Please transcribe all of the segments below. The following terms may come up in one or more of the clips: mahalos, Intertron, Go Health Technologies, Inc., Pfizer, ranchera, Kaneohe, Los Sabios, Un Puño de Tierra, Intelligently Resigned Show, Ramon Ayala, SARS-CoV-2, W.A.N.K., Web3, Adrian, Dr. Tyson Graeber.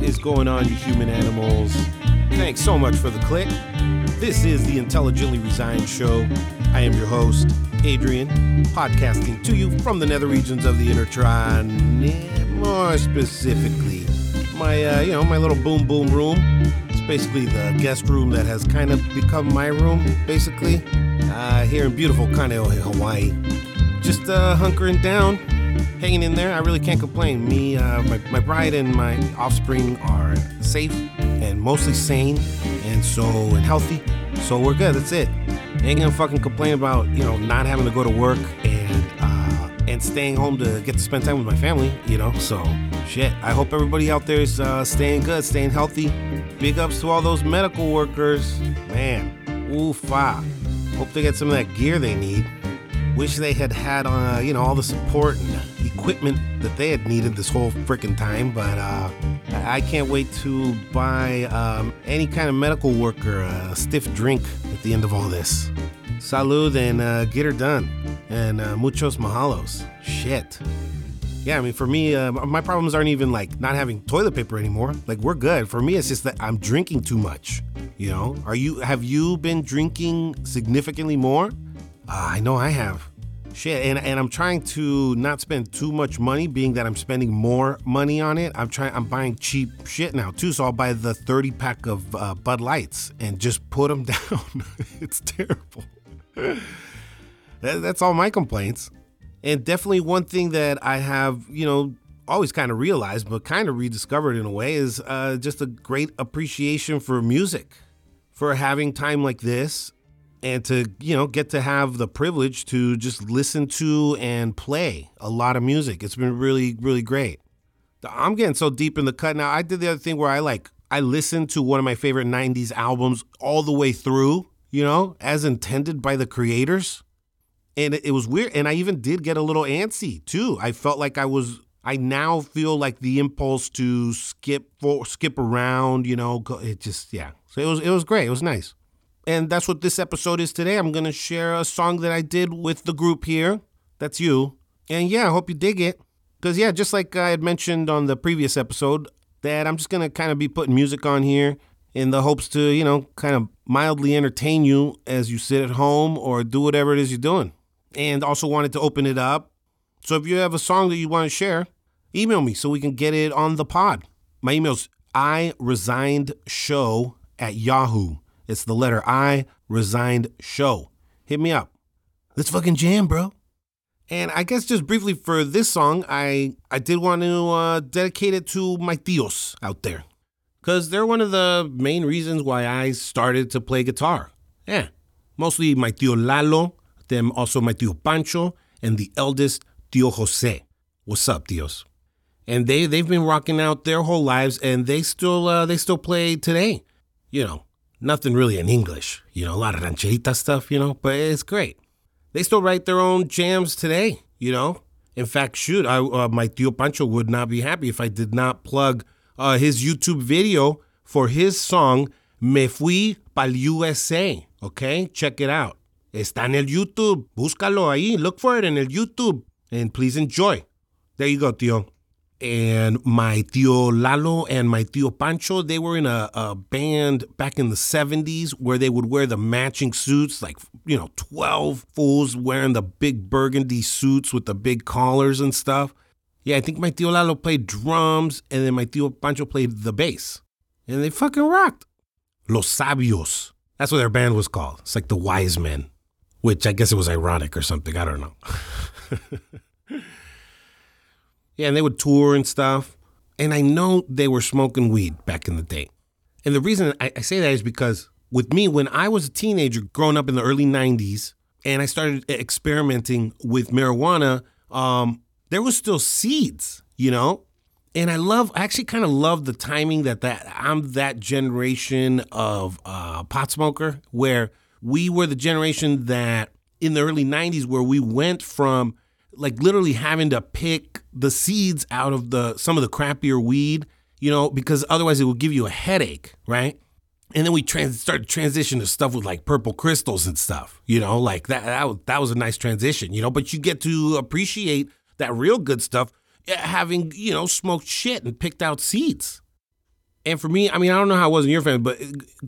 What is going on, you human animals? Thanks so much for the click. This is the Intelligently Resigned Show. I am your host, Adrian, podcasting to you from the nether regions of the Intertron. More specifically, my little boom boom room. It's basically the guest room that has kind of become my room, basically. Here in beautiful Kaneohe, Hawaii. Just hunkering down, hanging in there. I really can't complain. Me, my bride and my offspring are safe and mostly sane and healthy. So we're good. That's it. Ain't gonna fucking complain about, not having to go to work and staying home to get to spend time with my family, So, shit. I hope everybody out there is staying good, staying healthy. Big ups to all those medical workers. Man, oof-ah. Hope they get some of that gear they need. Wish they had all the support and equipment that they had needed this whole freaking time, but I can't wait to buy any kind of medical worker a stiff drink at the end of all this. Salud and get her done. And muchos mahalos. Shit. Yeah, I mean, for me, my problems aren't even like not having toilet paper anymore. Like, we're good. For me, it's just that I'm drinking too much. Have you been drinking significantly more? I know I have. Shit, and I'm trying to not spend too much money, being that I'm spending more money on it. I'm buying cheap shit now too, so I'll buy the 30 pack of Bud Lights and just put them down. It's terrible. That's all my complaints. And definitely one thing that I have, always kind of realized, but kind of rediscovered in a way, is just a great appreciation for music, for having time like this. And to, get to have the privilege to just listen to and play a lot of music. It's been really, really great. I'm getting so deep in the cut now. I did the other thing where I listened to one of my favorite 90s albums all the way through, as intended by the creators. And it was weird. And I even did get a little antsy too. I felt like I now feel like the impulse to skip around, it just, yeah. So it was great. It was nice. And that's what this episode is today. I'm going to share a song that I did with the group here. That's you. And yeah, I hope you dig it. Because yeah, just like I had mentioned on the previous episode, that I'm just going to kind of be putting music on here in the hopes to, kind of mildly entertain you as you sit at home or do whatever it is you're doing. And also wanted to open it up. So if you have a song that you want to share, email me so we can get it on the pod. My email's iresignedshow@yahoo.com. It's the letter I, Resigned Show. Hit me up. Let's fucking jam, bro. And I guess just briefly for this song, I did want to dedicate it to my tios out there. Because they're one of the main reasons why I started to play guitar. Yeah. Mostly my tio Lalo, then also my tio Pancho, and the eldest, tio Jose. What's up, tios? And they've been rocking out their whole lives, and they still play today, Nothing really in English, a lot of rancherita stuff, but it's great. They still write their own jams today, In fact, shoot, my tio Pancho would not be happy if I did not plug his YouTube video for his song, Me Fui Pa'l USA, okay? Check it out. Está en el YouTube. Búscalo ahí. Look for it in el YouTube. And please enjoy. There you go, tio. And my tio Lalo and my tio Pancho, they were in a band back in the 70s where they would wear the matching suits, 12 fools wearing the big burgundy suits with the big collars and stuff. Yeah, I think my tio Lalo played drums, and then my tio Pancho played the bass. And they fucking rocked. Los Sabios. That's what their band was called. It's like the wise men, which I guess it was ironic or something. I don't know. Yeah, and they would tour and stuff. And I know they were smoking weed back in the day. And the reason I say that is because with me, when I was a teenager growing up in the early 90s, and I started experimenting with marijuana, there was still seeds, And I actually kind of love the timing that I'm that generation of pot smoker, where we were the generation that in the early 90s where we went from literally having to pick the seeds out of some of the crappier weed, because otherwise it would give you a headache, right? And then we started to transition to stuff with purple crystals and stuff, that was a nice transition, but you get to appreciate that real good stuff having, smoked shit and picked out seeds. And for me, I mean, I don't know how it was in your family, but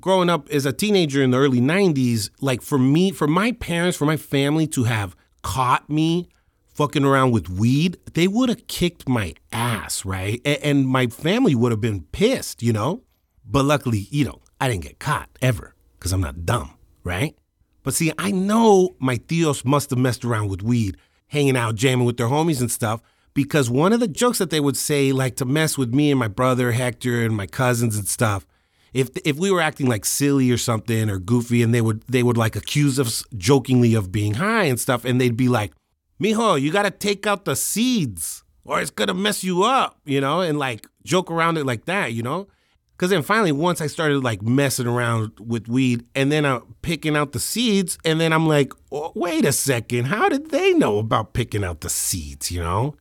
growing up as a teenager in the early 90s, like for me, for my parents, for my family to have caught me fucking around with weed, they would have kicked my ass, right? And my family would have been pissed, you know? But luckily, you know, I didn't get caught ever because I'm not dumb, right? But see, I know my tíos must have messed around with weed, hanging out, jamming with their homies and stuff, because one of the jokes that they would say, like, to mess with me and my brother Hector and my cousins and stuff, if we were acting like silly or something or goofy, and they would like accuse us jokingly of being high and stuff, and they'd be like, "Mijo, you gotta take out the seeds or it's gonna mess you up," you know, and like joke around it like that, you know? Because then finally, once I started like messing around with weed and then I'm picking out the seeds, and then I'm like, oh, wait a second, how did they know about picking out the seeds, you know?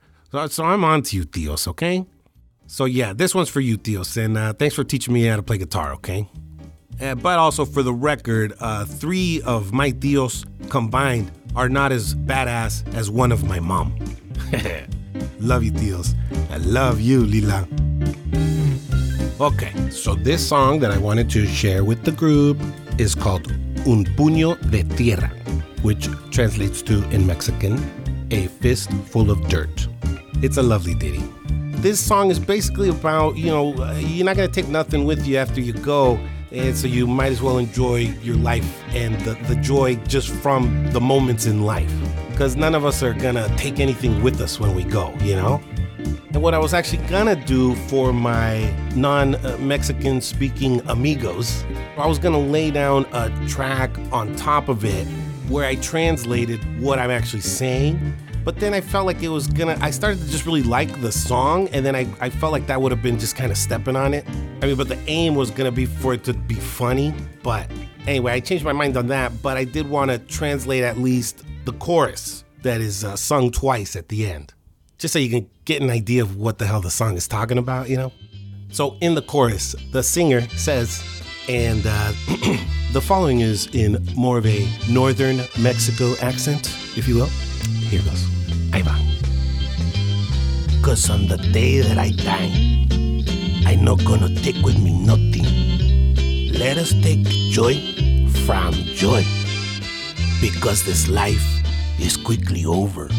So I'm on to you, tíos, okay? So yeah, this one's for you, tíos, and thanks for teaching me how to play guitar, okay? But also for the record, three of my tíos combined are not as badass as one of my mom. Love you, tíos. I love you, Lila. Okay, so this song that I wanted to share with the group is called Un Puño de Tierra, which translates to, in Mexican, a fist full of dirt. It's a lovely ditty. This song is basically about, you know, you're not going to take nothing with you after you go, and so you might as well enjoy your life and the joy just from the moments in life, because none of us are going to take anything with us when we go, you know? And what I was actually gonna do for my non-Mexican speaking amigos, I was gonna lay down a track on top of it where I translated what I'm actually saying. But then I felt like it was gonna, I started to just really like the song, and then I felt like that would have been just kind of stepping on it. I mean, but the aim was gonna be for it to be funny. But anyway, I changed my mind on that, but I did wanna translate at least the chorus that is sung twice at the end, just so you can get an idea of what the hell the song is talking about, you know? So in the chorus, the singer says, and the following is in more of a northern Mexico accent, if you will. Here goes. Ahí va. 'Cause on the day that I die, I'm not gonna take with me nothing. Let us take joy from joy, because this life is quickly over.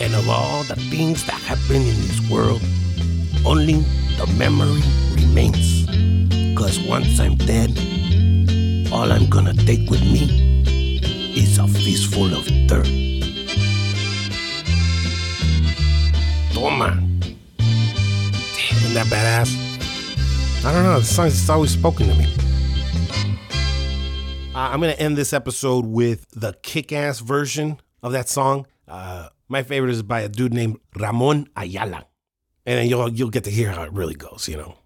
And of all the things that happen in this world, only the memory remains. 'Cause once I'm dead, all I'm gonna take with me is a fistful of dirt. Toma. Damn, isn't that badass? I don't know, the song has always spoken to me. I'm gonna end this episode with the kick-ass version of that song. My favorite is by a dude named Ramon Ayala. And then you'll get to hear how it really goes, you know.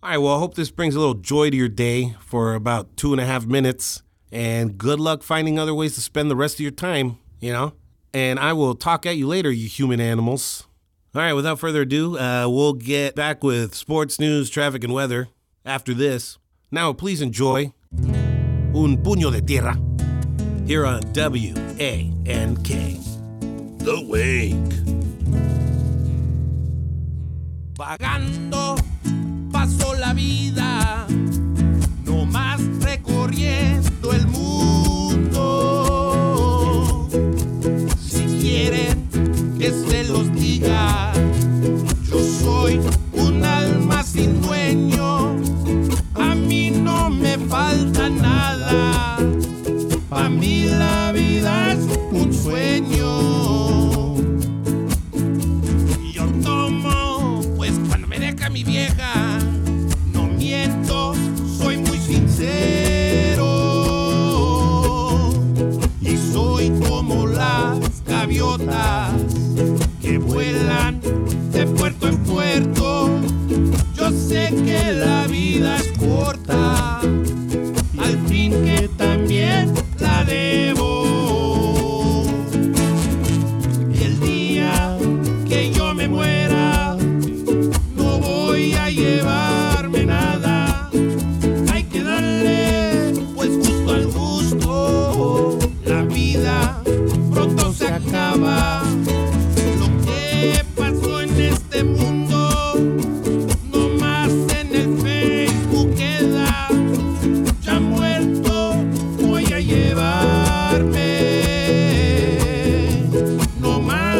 All right, well, I hope this brings a little joy to your day for about 2.5 minutes. And good luck finding other ways to spend the rest of your time, you know. And I will talk at you later, you human animals. All right, without further ado, we'll get back with sports news, traffic, and weather after this. Now, please enjoy Un Puño de Tierra here on W.A.N.K. The Wake. Vagando pasó la vida, no más recorriendo el mundo. Si quieren que se los diga, yo soy un alma sin dueño. A mí no me falta nada, para mí la vida es un sueño. Mi vieja, no miento, soy muy sincero y soy como las gaviotas que vuelan de puerto en puerto. Yo sé que la vida es corta, al fin que también la debo. El día que yo me muera, llevarme nada, hay que darle pues gusto al gusto. La vida pronto se acaba, lo que pasó en este mundo no más en el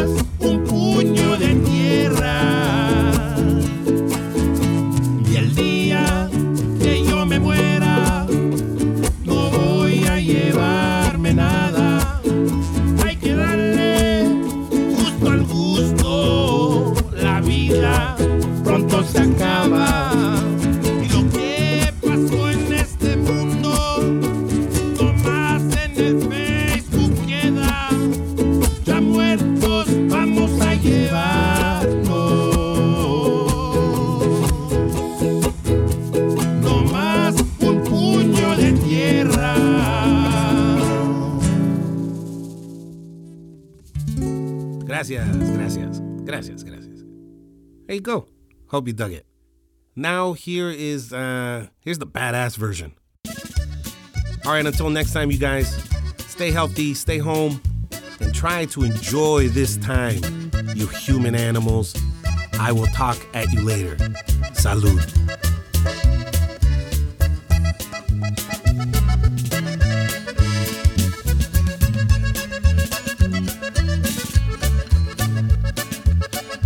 un puño de tierra. Y el día que yo me muera, no voy a llevarme nada. Hay que darle gusto al gusto. La vida pronto se acaba. Gracias. There you go. Hope you dug it. Now here is, here's the badass version. All right, until next time, you guys, stay healthy, stay home, and try to enjoy this time, you human animals. I will talk at you later. Salud.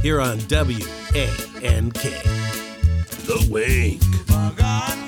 Here on W.A.N.K. The Wake.